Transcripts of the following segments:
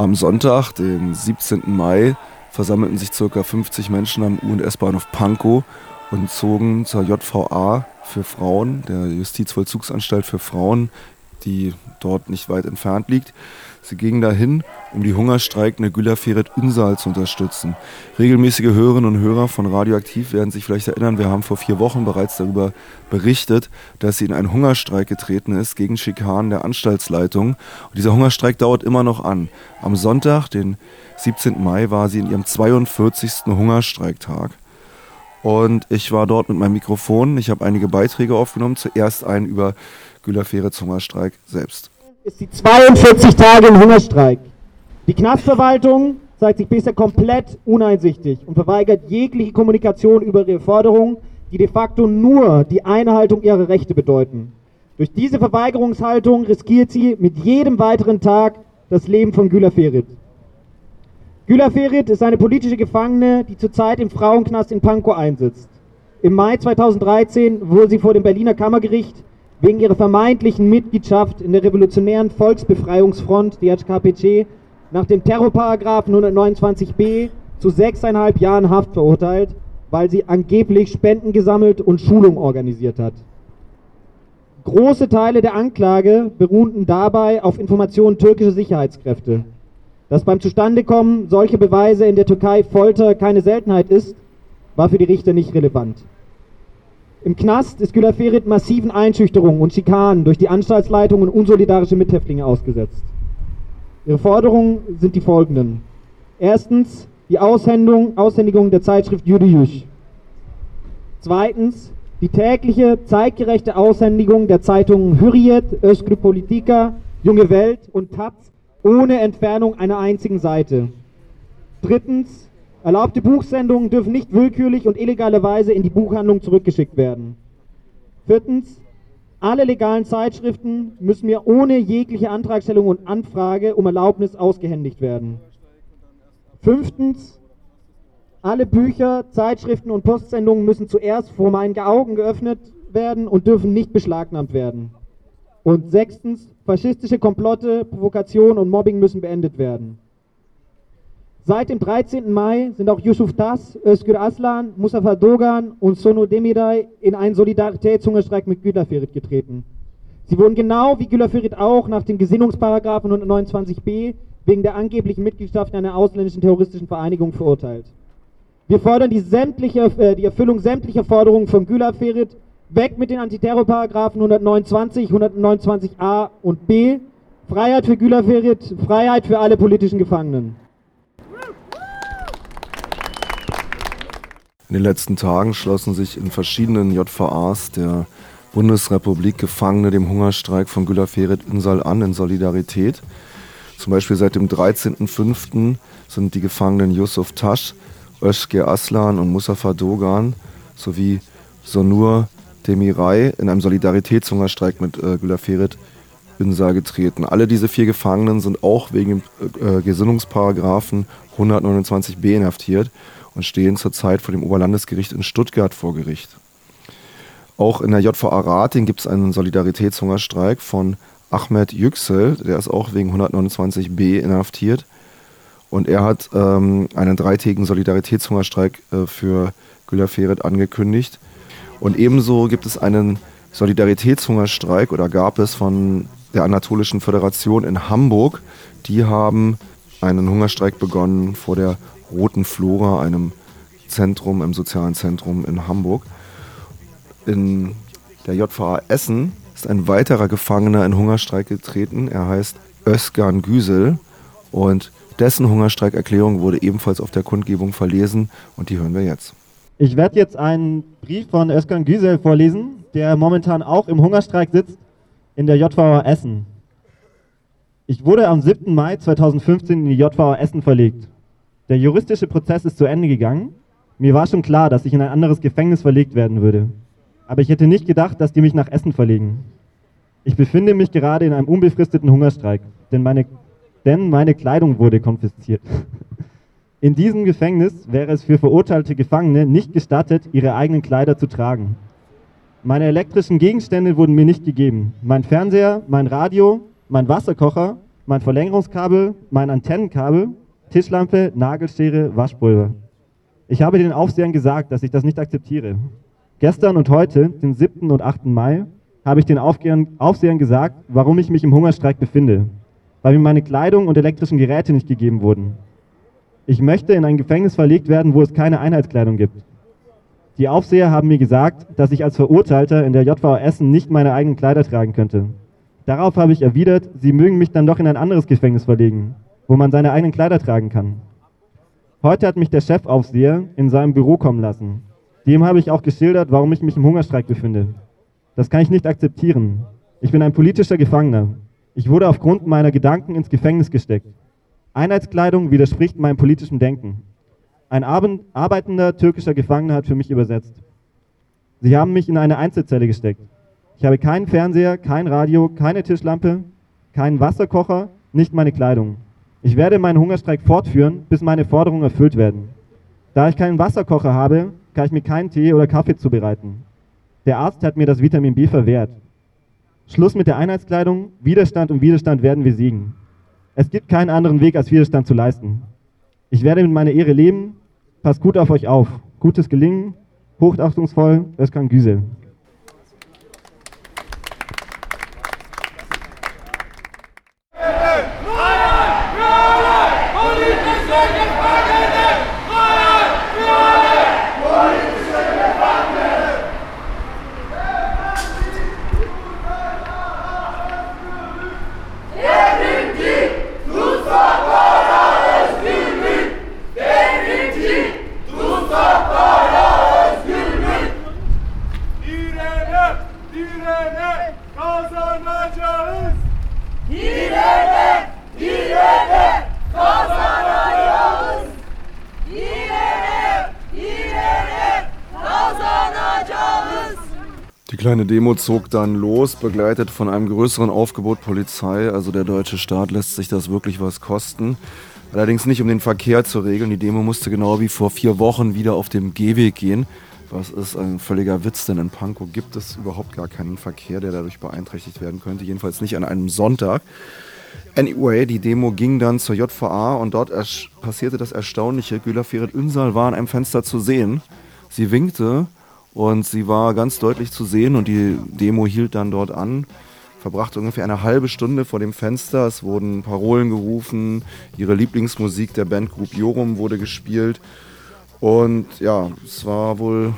Am Sonntag, den 17. Mai, versammelten sich ca. 50 Menschen am U- und S-Bahnhof Pankow und zogen zur JVA für Frauen, der Justizvollzugsanstalt für Frauen, die dort nicht weit entfernt liegt. Sie gingen dahin, um die hungerstreikende Gülaferit Ünsal zu unterstützen. Regelmäßige Hörerinnen und Hörer von Radioaktiv werden sich vielleicht erinnern, wir haben vor 4 Wochen bereits darüber berichtet, dass sie in einen Hungerstreik getreten ist gegen Schikanen der Anstaltsleitung. Und dieser Hungerstreik dauert immer noch an. Am Sonntag, den 17. Mai, war sie in ihrem 42. Hungerstreiktag. Und ich war dort mit meinem Mikrofon. Ich habe einige Beiträge aufgenommen. Zuerst einen über Gülaferits Hungerstreik selbst. Ist sie 42 Tage im Hungerstreik. Die Knastverwaltung zeigt sich bisher komplett uneinsichtig und verweigert jegliche Kommunikation über ihre Forderungen, die de facto nur die Einhaltung ihrer Rechte bedeuten. Durch diese Verweigerungshaltung riskiert sie mit jedem weiteren Tag das Leben von Gülaferit. Gülaferit ist eine politische Gefangene, die zurzeit im Frauenknast in Pankow einsitzt. Im Mai 2013 wurde sie vor dem Berliner Kammergericht wegen ihrer vermeintlichen Mitgliedschaft in der revolutionären Volksbefreiungsfront, die HKPC, nach dem Terrorparagraphen 129b zu 6,5 Jahren Haft verurteilt, weil sie angeblich Spenden gesammelt und Schulungen organisiert hat. Große Teile der Anklage beruhten dabei auf Informationen türkischer Sicherheitskräfte. Dass beim Zustandekommen solcher Beweise in der Türkei Folter keine Seltenheit ist, war für die Richter nicht relevant. Im Knast ist Gülaferit massiven Einschüchterungen und Schikanen durch die Anstaltsleitung und unsolidarische Mithäftlinge ausgesetzt. Ihre Forderungen sind die folgenden. Erstens, die Aushändigung der Zeitschrift Yürüyüş. Zweitens, die tägliche, zeitgerechte Aushändigung der Zeitungen Hürriyet, Özgür Politika, Junge Welt und Taz ohne Entfernung einer einzigen Seite. Drittens, erlaubte Buchsendungen dürfen nicht willkürlich und illegalerweise in die Buchhandlung zurückgeschickt werden. Viertens, alle legalen Zeitschriften müssen mir ohne jegliche Antragstellung und Anfrage um Erlaubnis ausgehändigt werden. Fünftens, alle Bücher, Zeitschriften und Postsendungen müssen zuerst vor meinen Augen geöffnet werden und dürfen nicht beschlagnahmt werden. Und sechstens, faschistische Komplotte, Provokationen und Mobbing müssen beendet werden. Seit dem 13. Mai sind auch Yusuf Taş, Özgür Aslan, Mustafa Doğan und Sonur Demiray in einen Solidaritätshungerstreik mit Gülaferit getreten. Sie wurden genau wie Gülaferit auch nach dem Gesinnungsparagraphen 129b wegen der angeblichen Mitgliedschaft in einer ausländischen terroristischen Vereinigung verurteilt. Wir fordern die Erfüllung sämtlicher Forderungen von Gülaferit, weg mit den Antiterrorparagraphen 129, 129a und b, Freiheit für Gülaferit, Freiheit für alle politischen Gefangenen. In den letzten Tagen schlossen sich in verschiedenen JVAs der Bundesrepublik Gefangene dem Hungerstreik von Gülaferit Ünsal an in Solidarität. Zum Beispiel seit dem 13.05. sind die Gefangenen Yusuf Taş, Özge Aslan und Mustafa Doğan sowie Sonur Demiray in einem Solidaritätshungerstreik mit Gülaferit Ünsal getreten. Alle diese 4 Gefangenen sind auch wegen Gesinnungsparagraphen 129b inhaftiert und stehen zurzeit vor dem Oberlandesgericht in Stuttgart vor Gericht. Auch in der JVA Rating gibt es einen Solidaritätshungerstreik von Ahmed Yüksel, der ist auch wegen 129b inhaftiert. Und er hat einen 3-tägigen Solidaritätshungerstreik für Gülaferit angekündigt. Und ebenso gibt es einen Solidaritätshungerstreik, oder gab es, von der Anatolischen Föderation in Hamburg. Die haben einen Hungerstreik begonnen vor der Roten Flora, einem Zentrum, im sozialen Zentrum in Hamburg. In der JVA Essen ist ein weiterer Gefangener in Hungerstreik getreten. Er heißt Özkan Güsel und dessen Hungerstreikerklärung wurde ebenfalls auf der Kundgebung verlesen und die hören wir jetzt. Ich werde jetzt einen Brief von Özkan Güsel vorlesen, der momentan auch im Hungerstreik sitzt in der JVA Essen. Ich wurde am 7. Mai 2015 in die JVA Essen verlegt. Der juristische Prozess ist zu Ende gegangen. Mir war schon klar, dass ich in ein anderes Gefängnis verlegt werden würde. Aber ich hätte nicht gedacht, dass die mich nach Essen verlegen. Ich befinde mich gerade in einem unbefristeten Hungerstreik, denn meine Kleidung wurde konfisziert. In diesem Gefängnis wäre es für verurteilte Gefangene nicht gestattet, ihre eigenen Kleider zu tragen. Meine elektrischen Gegenstände wurden mir nicht gegeben. Mein Fernseher, mein Radio, mein Wasserkocher mein Verlängerungskabel, mein Antennenkabel, Tischlampe, Nagelschere, Waschpulver. Ich habe den Aufsehern gesagt, dass ich das nicht akzeptiere. Gestern und heute, den 7. und 8. Mai, habe ich den Aufsehern gesagt, warum ich mich im Hungerstreik befinde, weil mir meine Kleidung und elektrischen Geräte nicht gegeben wurden. Ich möchte in ein Gefängnis verlegt werden, wo es keine Einheitskleidung gibt. Die Aufseher haben mir gesagt, dass ich als Verurteilter in der JVA Essen nicht meine eigenen Kleider tragen könnte. Darauf habe ich erwidert, sie mögen mich dann doch in ein anderes Gefängnis verlegen, wo man seine eigenen Kleider tragen kann. Heute hat mich der Chefaufseher in seinem Büro kommen lassen. Dem habe ich auch geschildert, warum ich mich im Hungerstreik befinde. Das kann ich nicht akzeptieren. Ich bin ein politischer Gefangener. Ich wurde aufgrund meiner Gedanken ins Gefängnis gesteckt. Einheitskleidung widerspricht meinem politischen Denken. Ein arbeitender türkischer Gefangener hat für mich übersetzt. Sie haben mich in eine Einzelzelle gesteckt. Ich habe keinen Fernseher, kein Radio, keine Tischlampe, keinen Wasserkocher, nicht meine Kleidung. Ich werde meinen Hungerstreik fortführen, bis meine Forderungen erfüllt werden. Da ich keinen Wasserkocher habe, kann ich mir keinen Tee oder Kaffee zubereiten. Der Arzt hat mir das Vitamin B verwehrt. Schluss mit der Einheitskleidung, Widerstand und Widerstand werden wir siegen. Es gibt keinen anderen Weg, als Widerstand zu leisten. Ich werde mit meiner Ehre leben. Passt gut auf euch auf. Gutes Gelingen. Hochachtungsvoll, Özkan Güsel. Die kleine Demo zog dann los, begleitet von einem größeren Aufgebot Polizei. Also der deutsche Staat lässt sich das wirklich was kosten. Allerdings nicht, um den Verkehr zu regeln. Die Demo musste genau wie vor 4 Wochen wieder auf dem Gehweg gehen. Was ist ein völliger Witz, denn in Pankow gibt es überhaupt gar keinen Verkehr, der dadurch beeinträchtigt werden könnte. Jedenfalls nicht an einem Sonntag. Anyway, die Demo ging dann zur JVA und dort passierte das Erstaunliche. Gülaferit Ünsal war an einem Fenster zu sehen. Sie winkte. Und sie war ganz deutlich zu sehen und die Demo hielt dann dort an, verbrachte ungefähr eine halbe Stunde vor dem Fenster. Es wurden Parolen gerufen, ihre Lieblingsmusik der Bandgroup Jorum wurde gespielt. Und ja, es war wohl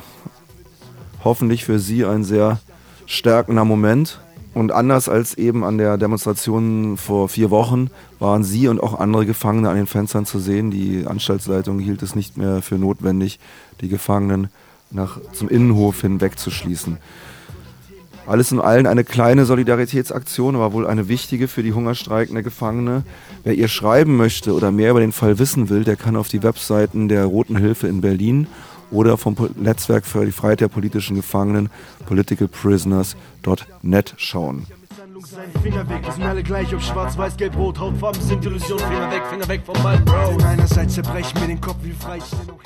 hoffentlich für sie ein sehr stärkender Moment. Und anders als eben an der Demonstration vor 4 Wochen waren sie und auch andere Gefangene an den Fenstern zu sehen. Die Anstaltsleitung hielt es nicht mehr für notwendig, die Gefangenen zum Innenhof hinwegzuschließen. Alles in allem eine kleine Solidaritätsaktion, aber wohl eine wichtige für die hungerstreikende Gefangene. Wer ihr schreiben möchte oder mehr über den Fall wissen will, der kann auf die Webseiten der Roten Hilfe in Berlin oder vom Netzwerk für die Freiheit der politischen Gefangenen politicalprisoners.net schauen. Sein Finger weg, wir sind alle gleich, ob schwarz, weiß, gelb, rot, Hautfarben sind Illusionen, Finger weg vom Ball, Bro. Einerseits zerbrechen mir den Kopf wie Freistellung.